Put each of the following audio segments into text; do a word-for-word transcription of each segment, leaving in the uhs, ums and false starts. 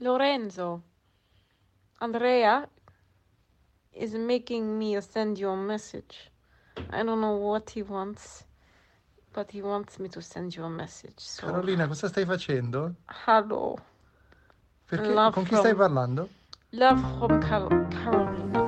Lorenzo, Andrea is making me send you a message. I don't know what he wants, but he wants me to send you a message. So... Carolina, cosa stai facendo? Hello. Perché, Love con chi from... stai parlando? Love from Cal- Carolina.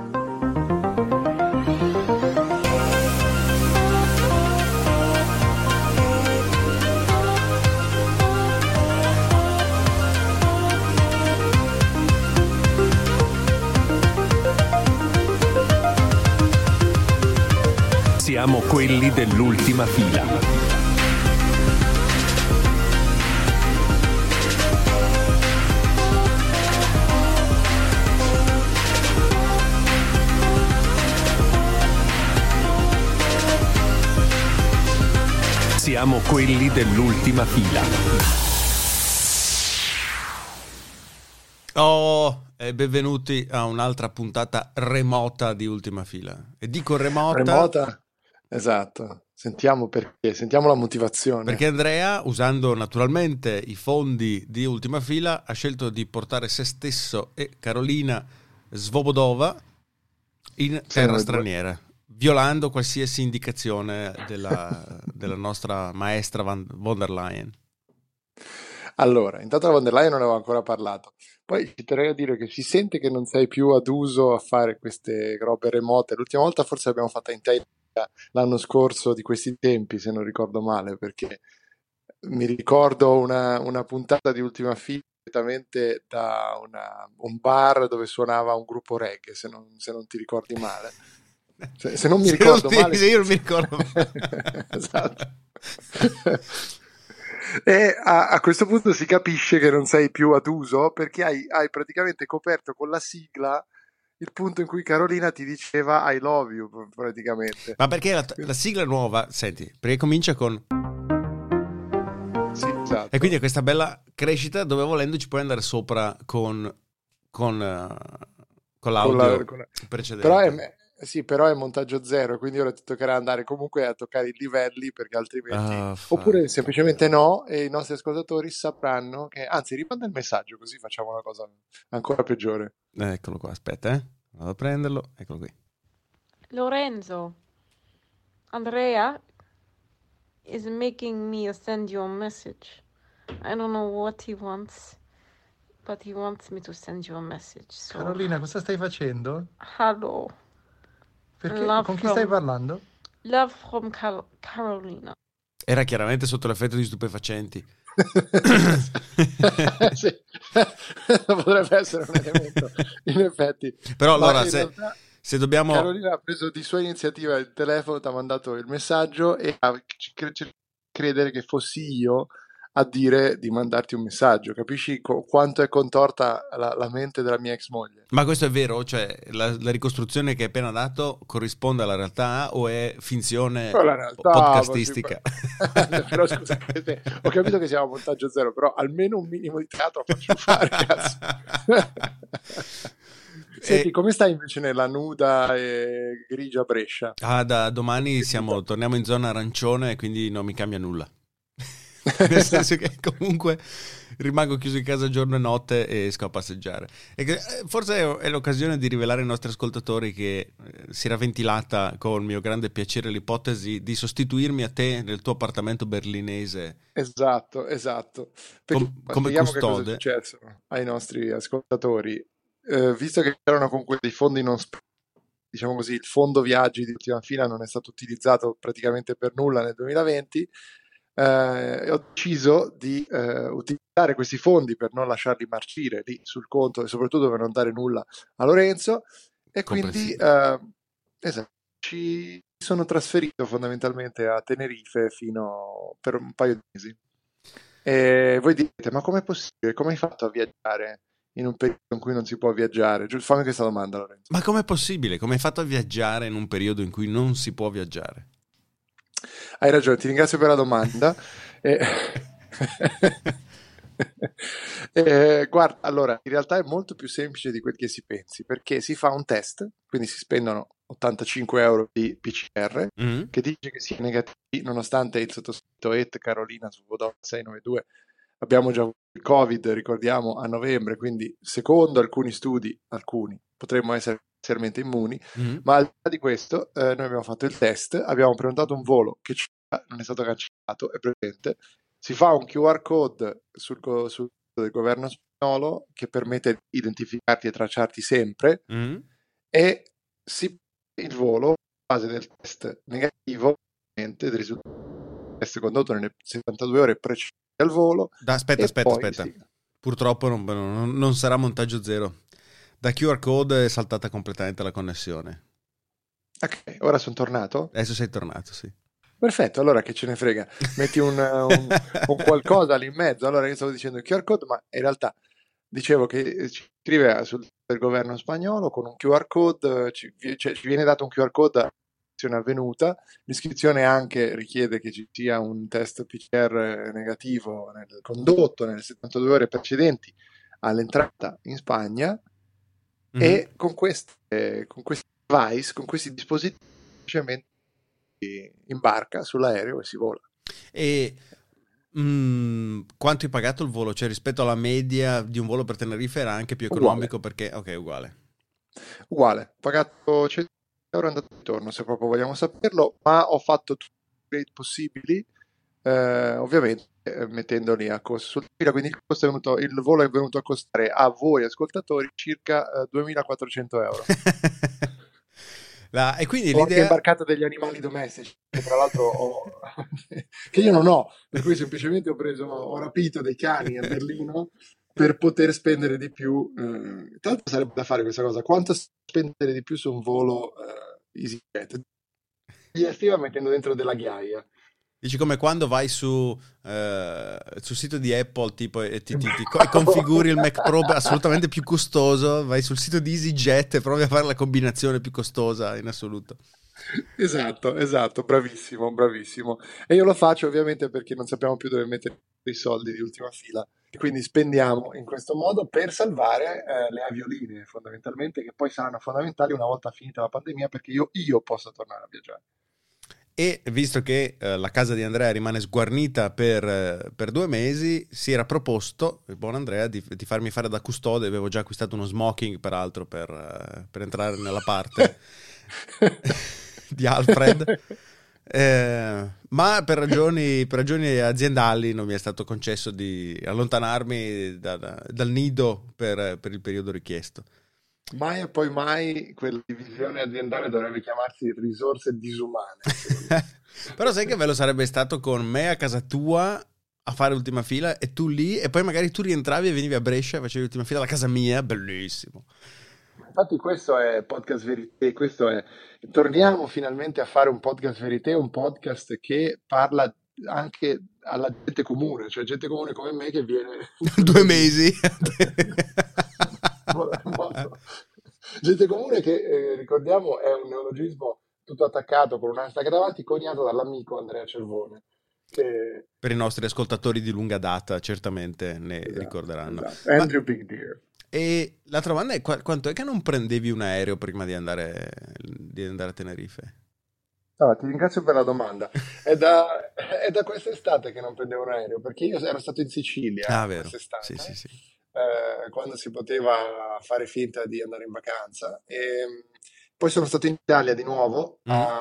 Siamo quelli dell'ultima fila. Siamo quelli dell'ultima fila. Oh! E benvenuti a un'altra puntata remota di Ultima Fila. E dico remota... remota. Esatto, sentiamo perché, sentiamo la motivazione. Perché Andrea, usando naturalmente i fondi di Ultima Fila, ha scelto di portare se stesso e Carolina Svobodova in terra straniera, violando qualsiasi indicazione della, della nostra maestra Van, von der Leyen. Allora, intanto la von der Leyen non avevo ancora parlato. Poi ci terrei a dire che si sente che non sei più ad uso a fare queste robe remote. L'ultima volta forse l'abbiamo fatta in Thailandia l'anno scorso di questi tempi, se non ricordo male, perché mi ricordo una, una puntata di Ultima Fila direttamente da una, un bar dove suonava un gruppo reggae, se non, se non ti ricordi male. Se, se non mi se ricordo non ti, male... Se io non mi ricordo male. Esatto. E a, a questo punto si capisce che non sei più ad uso, perché hai, hai praticamente coperto con la sigla il punto in cui Carolina ti diceva I love you, praticamente. Ma perché la, la sigla nuova, senti, perché comincia con... Sì, esatto. E quindi è questa bella crescita dove volendo ci puoi andare sopra con, con, con l'audio con la, con la... precedente. Però è, sì, però è montaggio zero, quindi ora ti toccherà andare comunque a toccare i livelli, perché altrimenti... Oh, oppure semplicemente no, e i nostri ascoltatori sapranno che... Anzi, riponda il messaggio, così facciamo una cosa ancora peggiore. Eccolo qua, aspetta, eh. Vado a prenderlo, eccolo qui. Lorenzo, Andrea is making me send you a message. I don't know what he wants, but he wants me to send you a message. So... Carolina, cosa stai facendo? Hello. Perché, Love con chi from... stai parlando? Love from Cal- Carolina. Era chiaramente sotto l'effetto di stupefacenti. Sì. Potrebbe essere un elemento, in effetti. Però allora se, realtà, se dobbiamo... Carolina ha preso di sua iniziativa il telefono, ti ha mandato il messaggio e ha credere che fossi io a dire di mandarti un messaggio. Capisci co- quanto è contorta la, la mente della mia ex moglie? Ma questo è vero? Cioè la, la ricostruzione che hai appena dato corrisponde alla realtà o è finzione realtà, podcastistica? Però, però scusate, ho capito che siamo a montaggio zero, però almeno un minimo di teatro faccio fare, cazzo. Senti, e... come stai invece nella nuda e grigia Brescia? Ah, da domani siamo, torniamo in zona arancione, quindi non mi cambia nulla. Nel senso che comunque rimango chiuso in casa giorno e notte e esco a passeggiare. E che forse è l'occasione di rivelare ai nostri ascoltatori che si era ventilata con mio grande piacere l'ipotesi di sostituirmi a te nel tuo appartamento berlinese. Esatto, esatto. Perché, Com- come custode. Che cosa è successo ai nostri ascoltatori? Eh, visto che c'erano comunque dei fondi non spesi, diciamo così, il fondo viaggi di Ultima Fila non è stato utilizzato praticamente per nulla nel duemilaventi. Eh, ho deciso di eh, utilizzare questi fondi per non lasciarli marcire lì sul conto e soprattutto per non dare nulla a Lorenzo, e quindi eh, esatto, ci sono trasferito fondamentalmente a Tenerife fino per un paio di mesi. E voi direte, ma com'è possibile? Come hai fatto a viaggiare in un periodo in cui non si può viaggiare? Giusto, fammi questa domanda, Lorenzo. Ma com'è possibile? Come hai fatto a viaggiare in un periodo in cui non si può viaggiare? Hai ragione, ti ringrazio per la domanda. eh, eh, guarda, allora, in realtà è molto più semplice di quel che si pensi, perché si fa un test, quindi si spendono ottantacinque euro di P C R, mm-hmm. che dice che sia negativi, nonostante il sottoscritto et Carolina Svobodova sei nove due abbiamo già avuto il Covid, ricordiamo, a novembre, quindi secondo alcuni studi, alcuni, potremmo essere parzialmente immuni, mm-hmm. ma al di là di questo eh, noi abbiamo fatto il test, abbiamo prenotato un volo che non è stato cancellato, è presente, si fa un Q R code sul, co- sul del governo spagnolo che permette di identificarti e tracciarti sempre, mm-hmm. e si prende il volo in base del test negativo del risultato test condotto nelle settantadue ore precedenti al volo. Da, aspetta, aspetta, aspetta. Si... Purtroppo non, non, non sarà montaggio zero. Da Q R code è saltata completamente la connessione. Ok, ora sono tornato? Adesso sei tornato, sì. Perfetto, allora che ce ne frega. Metti un, un, un qualcosa lì in mezzo. Allora io stavo dicendo Q R code, ma in realtà dicevo che ci scrive sul del governo spagnolo con un Q R code, ci, cioè, ci viene dato un Q R code avvenuta, l'iscrizione anche richiede che ci sia un test P C R negativo nel, condotto nelle settantadue ore precedenti all'entrata in Spagna, mm-hmm. e con queste, con questi device, con questi dispositivi semplicemente si imbarca sull'aereo e si vola. E mh, quanto hai pagato il volo? Cioè rispetto alla media di un volo per Tenerife era anche più economico uguale. Perché ok, uguale uguale, pagato cento euro è andato intorno, se proprio vogliamo saperlo, ma ho fatto tutti i grade possibili, eh, ovviamente eh, mettendoli a costo sulla fila, quindi il, costo è venuto, il volo è venuto a costare a voi ascoltatori circa eh, duemilaquattrocento euro. La, e quindi ho l'idea... imbarcato degli animali domestici che tra l'altro ho... che io non ho, per cui semplicemente ho preso, ho rapito dei cani a Berlino per poter spendere di più. Eh, tanto sarebbe da fare questa cosa, quanto spendere di più su un volo eh, easy jet estiva mettendo dentro della ghiaia. Dici come quando vai su eh, sul sito di Apple tipo e ti, ti, ti configuri il Mac Pro assolutamente più costoso, vai sul sito di EasyJet e provi a fare la combinazione più costosa in assoluto. Esatto, esatto, bravissimo, bravissimo. E io lo faccio ovviamente perché non sappiamo più dove mettere i soldi di ultima fila, quindi spendiamo in questo modo per salvare eh, le avioline fondamentalmente, che poi saranno fondamentali una volta finita la pandemia, perché io, io posso tornare a viaggiare. E visto che eh, la casa di Andrea rimane sguarnita per, eh, per due mesi, si era proposto il buon Andrea di, di farmi fare da custode. Avevo già acquistato uno smoking peraltro per, eh, per entrare nella parte di Alfred, eh, ma per ragioni, per ragioni aziendali non mi è stato concesso di allontanarmi da, da, dal nido per, per il periodo richiesto. Mai e poi mai quella divisione aziendale dovrebbe chiamarsi risorse disumane. Però sai che bello sarebbe stato con me a casa tua a fare ultima fila e tu lì, e poi magari tu rientravi e venivi a Brescia e facevi ultima fila alla casa mia, bellissimo. Infatti questo è Podcast Verité, questo è, torniamo finalmente a fare un Podcast Verité, un podcast che parla anche alla gente comune, cioè gente comune come me che viene due mesi gente comune che eh, ricordiamo è un neologismo tutto attaccato con un hashtag davanti, coniato dall'amico Andrea Cervone, che... per i nostri ascoltatori di lunga data certamente ne esatto, ricorderanno esatto. Andrew Ma... Big Deer. E l'altra domanda è qu- quanto è che non prendevi un aereo prima di andare, di andare a Tenerife? Ah, ti ringrazio per la domanda. È da, è da quest'estate che non prendevo un aereo, perché io ero stato in Sicilia ah, vero. quest'estate sì, sì, sì. Eh, quando si poteva fare finta di andare in vacanza, e poi sono stato in Italia di nuovo a,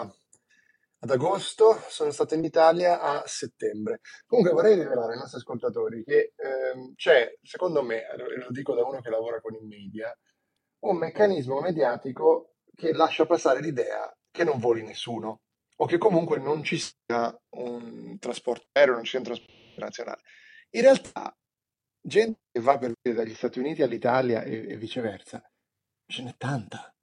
ad agosto, sono stato in Italia a settembre. Comunque vorrei rivelare ai nostri ascoltatori che ehm, c'è, secondo me, lo dico da uno che lavora con i media, un meccanismo mediatico che lascia passare l'idea che non voli nessuno, o che comunque non ci sia un trasporto aereo, non ci sia un trasporto internazionale. In realtà gente che va per dire dagli Stati Uniti all'Italia e, e viceversa, ce n'è tanta.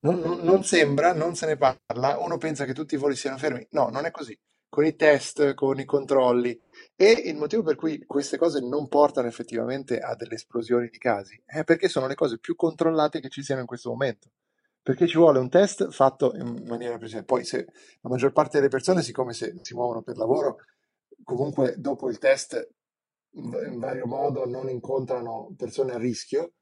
Non, non, non sembra, non se ne parla, uno pensa che tutti i voli siano fermi. No, non è così. Con i test, con i controlli. E il motivo per cui queste cose non portano effettivamente a delle esplosioni di casi è perché sono le cose più controllate che ci siano in questo momento. Perché ci vuole un test fatto in maniera precisa. Poi se la maggior parte delle persone, siccome se si muovono per lavoro, comunque dopo il test in vario modo non incontrano persone a rischio,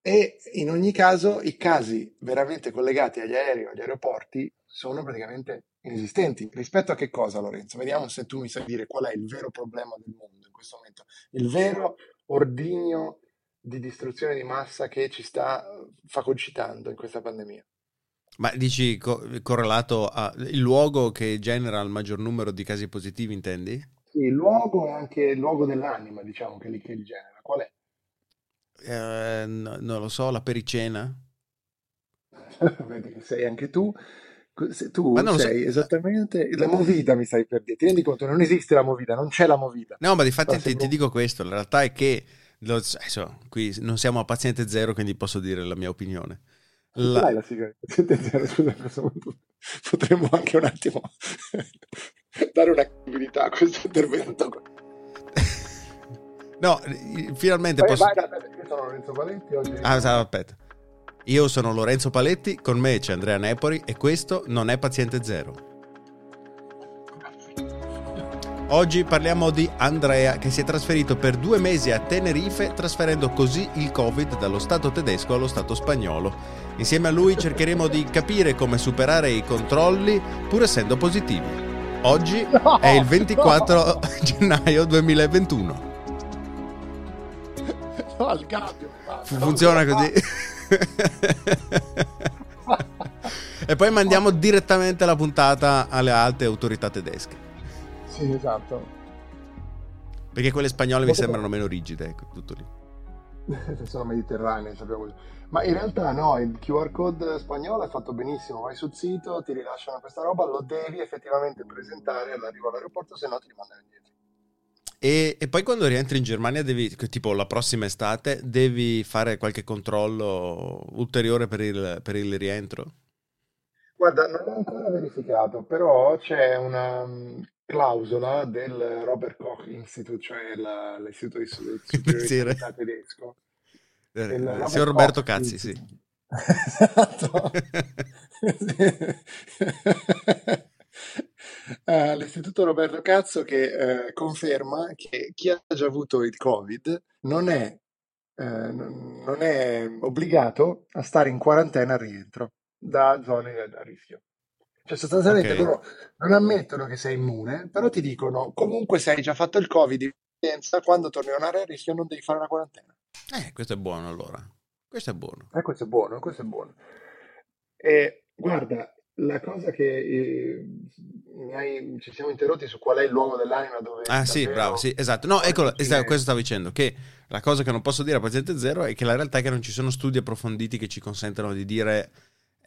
e in ogni caso i casi veramente collegati agli aerei o agli aeroporti sono praticamente inesistenti. Rispetto a che cosa, Lorenzo? Vediamo se tu mi sai dire qual è il vero problema del mondo in questo momento, il vero ordigno di distruzione di massa che ci sta fagocitando in questa pandemia. Ma dici co- correlato al luogo che genera il maggior numero di casi positivi, intendi? Sì, il luogo e anche il luogo dell'anima, diciamo, che li, che li genera. Qual è? Eh, no, non lo so, la pericena? Vedi che sei anche tu. Se tu sei so. esattamente la movida, mi stai per dire. Ti rendi conto, non esiste la movida, non c'è la movida. No, ma di fatto ti, sembra... ti dico questo, la realtà è che lo, adesso, qui non siamo a paziente zero, quindi posso dire la mia opinione. La... Dai, la sigla, scusa, potremmo anche un attimo dare una credibilità a questo intervento. No, finalmente vai, posso... Vai, vai, vai, io sono Lorenzo Paletti, oggi... Ah, aspetta. Io sono Lorenzo Paletti, con me c'è Andrea Nepori e questo non è Paziente Zero. Oggi parliamo di Andrea, che si è trasferito per due mesi a Tenerife, trasferendo così il Covid dallo stato tedesco allo stato spagnolo. Insieme a lui cercheremo di capire come superare i controlli pur essendo positivi. Oggi no, è il ventiquattro no. gennaio duemilaventuno. No, il gabbio, funziona così. E poi mandiamo direttamente la puntata alle alte autorità tedesche. Sì, esatto. Perché quelle spagnole mi sembrano meno rigide, ecco, tutto lì. Sono mediterranee, sappiamo. Ma in realtà no, il Q R code spagnolo è fatto benissimo, vai sul sito, ti rilasciano questa roba, lo devi effettivamente presentare all'arrivo all'aeroporto, se no ti mandano indietro. E, e poi quando rientri in Germania devi, tipo la prossima estate, devi fare qualche controllo ulteriore per il, per il rientro? Guarda, non l'ho ancora verificato, però c'è una... clausola del Robert Koch Institute, cioè la, l'istituto di superiorità tedesco. Il signor Roberto Koch Cazzi, Institute. Sì. Esatto. uh, l'istituto Roberto Cazzo che uh, conferma che chi ha già avuto il Covid non è, uh, non è obbligato a stare in quarantena al rientro da zone a rischio. Cioè sostanzialmente okay. Loro non ammettono che sei immune, però ti dicono comunque se hai già fatto il Covid, quando torni a un area a rischio non devi fare una quarantena. Eh, questo è buono allora. Questo è buono. Eh, questo è buono, questo è buono. E guarda, la cosa che eh, mi hai, ci siamo interrotti su qual è il luogo dell'anima dove... Ah sì, bravo, sì, esatto. No, eccolo, esatto, questo stavo dicendo, che la cosa che non posso dire a Paziente Zero è che la realtà è che non ci sono studi approfonditi che ci consentano di dire...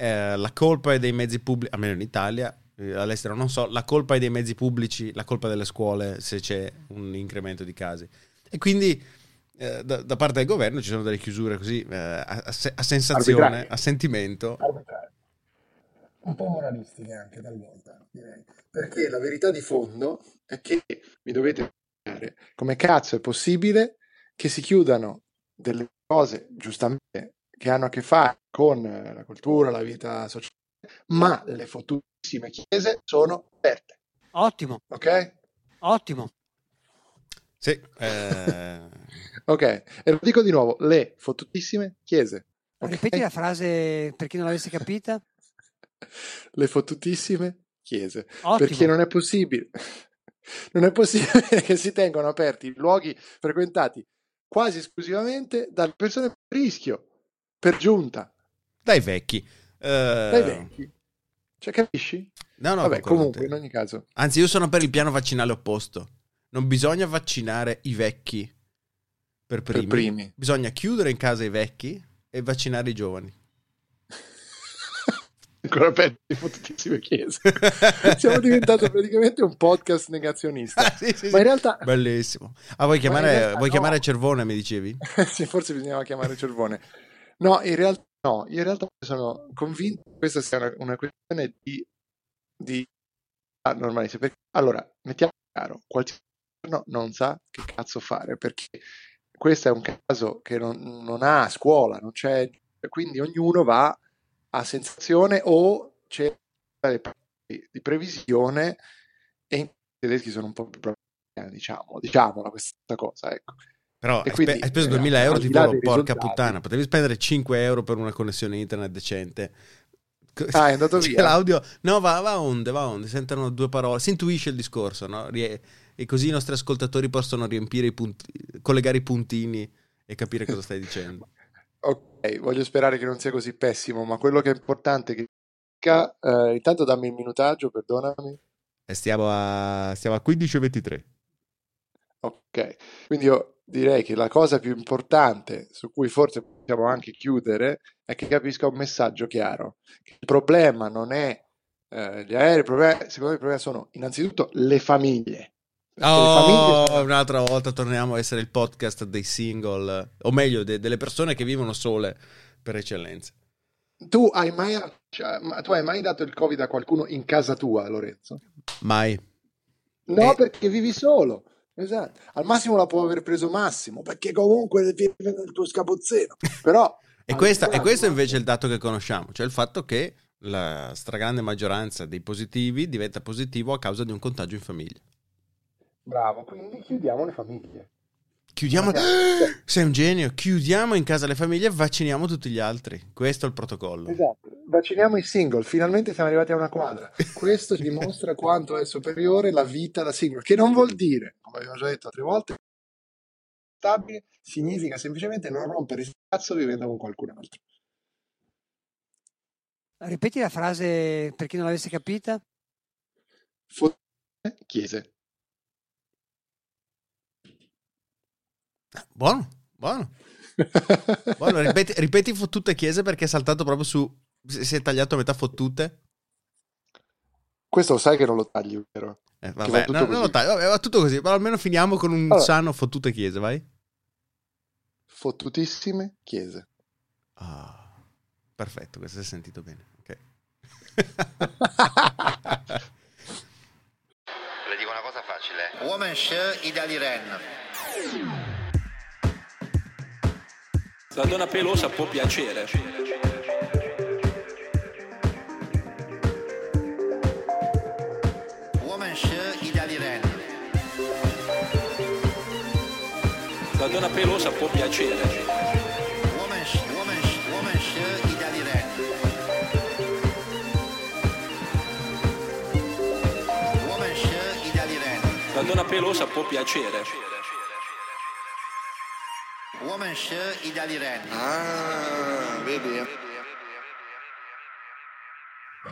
Eh, la colpa è dei mezzi pubblici, almeno in Italia, eh, all'estero non so, la colpa è dei mezzi pubblici, la colpa delle scuole se c'è un incremento di casi. E quindi eh, da, da parte del governo ci sono delle chiusure così eh, a, a sensazione, arbitrarie. A sentimento. Arbitrarie. Un po' moralistiche anche talvolta, direi. Perché la verità di fondo è che mi dovete dire come cazzo è possibile che si chiudano delle cose giustamente che hanno a che fare con la cultura, la vita sociale, ma le fottutissime chiese sono aperte. Ottimo. Ok? Ottimo. Sì. Eh... ok, e lo dico di nuovo, le fottutissime chiese. Okay? Ripeti la frase per chi non l'avesse capita. Le fottutissime chiese. Ottimo. Perché non è possibile, non è possibile che si tengano aperti luoghi frequentati quasi esclusivamente dalle persone a rischio. Per giunta dai vecchi uh... dai vecchi, cioè capisci? No, no, vabbè, comunque in ogni caso, anzi io sono per il piano vaccinale opposto, non bisogna vaccinare i vecchi per primi, per primi. Bisogna chiudere in casa i vecchi e vaccinare i giovani. Ancora peggio di fottutissime chiese. Siamo diventati praticamente un podcast negazionista. Ah, sì, sì, ma in realtà bellissimo. Ah, vuoi chiamare, realtà, vuoi no. chiamare Cervone, mi dicevi? Sì, forse bisognava chiamare Cervone. No, in realtà no, in realtà sono convinto che questa sia una, una questione di, di ah, normalità. Perché, allora, mettiamo chiaro, qualsiasi giorno non sa che cazzo fare, perché questo è un caso che non, non ha scuola, non c'è, quindi ognuno va a sensazione o c'è di previsione, e i tedeschi sono un po' più bravi, diciamo, diciamola questa cosa, ecco. Però hai, quindi, spe- hai speso eh, duemila euro, ti dico, porca risultati. Puttana, potevi spendere cinque euro per una connessione internet decente. Ah, è andato via. C'è l'audio. No, va, va onde, va onde. Sentono due parole. Si intuisce il discorso, no? E così i nostri ascoltatori possono riempire i punti, collegare i puntini e capire cosa stai dicendo. Ok, voglio sperare che non sia così pessimo, ma quello che è importante è che uh, intanto dammi il minutaggio, perdonami. E stiamo a, stiamo a quindici e ventitré. Ok, quindi io direi che la cosa più importante, su cui forse possiamo anche chiudere, è che capisca un messaggio chiaro. Il problema non è eh, gli aerei, il problema, secondo me il problema sono innanzitutto le famiglie. Oh, famiglie... Un'altra volta torniamo a essere il podcast dei single, o meglio de- delle persone che vivono sole per eccellenza. Tu hai mai, tu hai mai dato il Covid a qualcuno in casa tua, Lorenzo? Mai. No, eh... perché vivi solo. Esatto, al massimo la può aver preso Massimo, perché comunque vive nel tuo scapozzino, però e, questa, e questo è invece il dato che conosciamo, cioè il fatto che la stragrande maggioranza dei positivi diventa positivo a causa di un contagio in famiglia. Bravo, quindi chiudiamo le famiglie, chiudiamo, sei un genio, chiudiamo in casa le famiglie e vacciniamo tutti gli altri, questo è il protocollo. Esatto, vacciniamo i single, finalmente siamo arrivati a una quadra. Questo ci dimostra quanto è superiore la vita da single, che non vuol dire, come abbiamo già detto altre volte, stabile, significa semplicemente non rompere il cazzo vivendo con qualcun altro. Ripeti la frase per chi non l'avesse capita. Fu- chiese. Buono, buono, buono. Ripeti, ripeti fottute chiese, perché è saltato proprio su, si è tagliato a metà fottute. Questo lo sai che non lo tagli, vero? Eh, vabbè, va tutto, no, non lo taglio, vabbè, va tutto così, ma almeno finiamo con un allora, sano fottute chiese, vai. Fottutissime chiese. Ah, perfetto, questo si è sentito bene, ok. Le dico una cosa facile. Woman share Idaliren. La donna pelosa può piacere. Woman share Idaliren. La donna pelosa può piacere. Woman woman woman share Idaliren. Woman share Idaliren. La donna pelosa può piacere. Woman share Idaliren. Ah, vedi.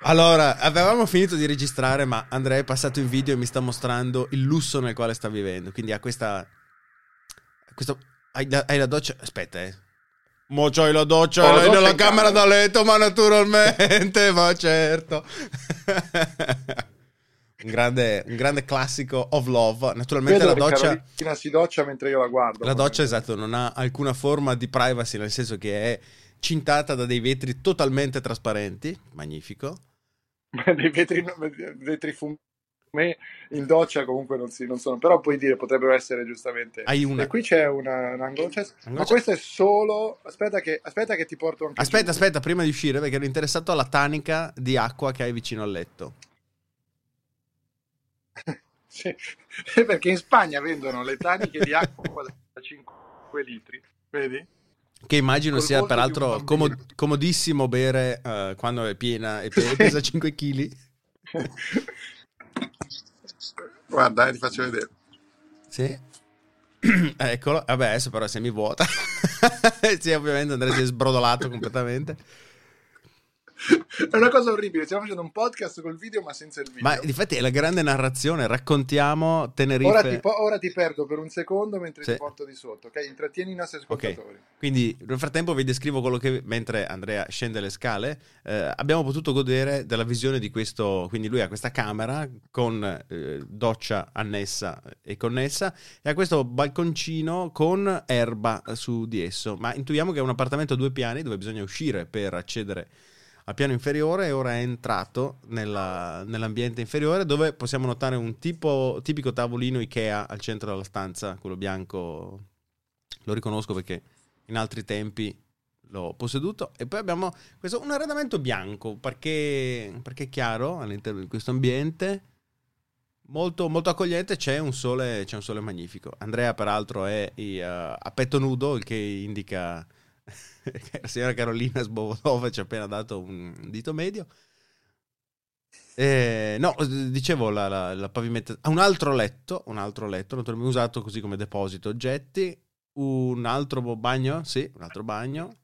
Allora, avevamo finito di registrare, ma Andrea è passato in video e mi sta mostrando il lusso nel quale sta vivendo. Quindi ha questa, questo, hai, da, hai la doccia. Aspetta, eh. Mo c'hai la doccia, oh, la doccia nella camera da letto, ma naturalmente, ma certo. Un grande, un grande classico of love. Naturalmente la doccia si doccia mentre io la guardo. La doccia, esatto, non ha alcuna forma di privacy, nel senso che è cintata da dei vetri totalmente trasparenti. Magnifico. Dei vetri, vetri fum... me in doccia comunque non si non sono, però puoi dire potrebbero essere giustamente. Hai una. E qui c'è una, un angolo, c'è... ma questo è solo. Aspetta che aspetta che ti porto anche. Aspetta, giù. aspetta, prima di uscire, perché ero interessato alla tanica di acqua che hai vicino al letto. Sì, perché in Spagna vendono le taniche di acqua da cinque litri, vedi? Che immagino col sia peraltro comod- comodissimo bere uh, quando è piena e pesa cinque chili. Guarda, eh, ti faccio vedere. Sì. Eccolo, vabbè, adesso però è semivuota. Sì, ovviamente Andrea si è sbrodolato completamente. È una cosa orribile, stiamo facendo un podcast col video ma senza il video. Ma infatti è la grande narrazione, raccontiamo Tenerife. Ora ti, po- ora ti perdo per un secondo mentre sì. Ti porto di sotto, ok? Intrattieni i nostri ascoltatori. Okay. Quindi nel frattempo vi descrivo quello che, mentre Andrea scende le scale, eh, abbiamo potuto godere della visione di questo, quindi lui ha questa camera con eh, doccia annessa e connessa e ha questo balconcino con erba su di esso, ma intuiamo che è un appartamento a due piani dove bisogna uscire per accedere al piano inferiore e ora è entrato nella, nell'ambiente inferiore dove possiamo notare un tipo tipico tavolino Ikea al centro della stanza, quello bianco, lo riconosco perché in altri tempi l'ho posseduto, e poi abbiamo questo, un arredamento bianco perché, perché è chiaro all'interno di questo ambiente molto, molto accogliente, c'è un sole c'è un sole magnifico. Andrea peraltro è uh, a petto nudo, il che indica la signora Carolina Svobodova ci ha appena dato un dito medio. Eh, no, dicevo la, la, la pavimentazione. Un altro letto, un altro letto, naturalmente usato così come deposito oggetti. Un altro bagno, sì, un altro bagno.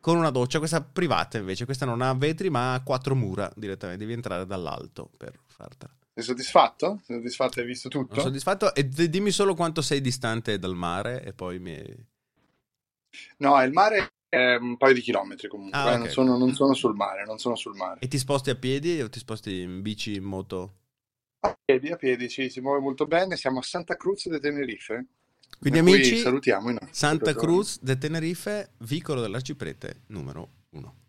Con una doccia, questa privata invece, questa non ha vetri ma ha quattro mura direttamente, devi entrare dall'alto per fartela. Sei soddisfatto? Sei soddisfatto? Hai visto tutto? Sono soddisfatto, e dimmi solo quanto sei distante dal mare e poi mi... No, il mare... un paio di chilometri comunque, ah, okay. non, sono, non sono sul mare, non sono sul mare. E ti sposti a piedi o ti sposti in bici, in moto? A piedi, a piedi, sì, si muove molto bene. Siamo a Santa Cruz de Tenerife. Quindi amici, salutiamo. No, Santa Cruz de Tenerife, vicolo dell'arciprete numero uno.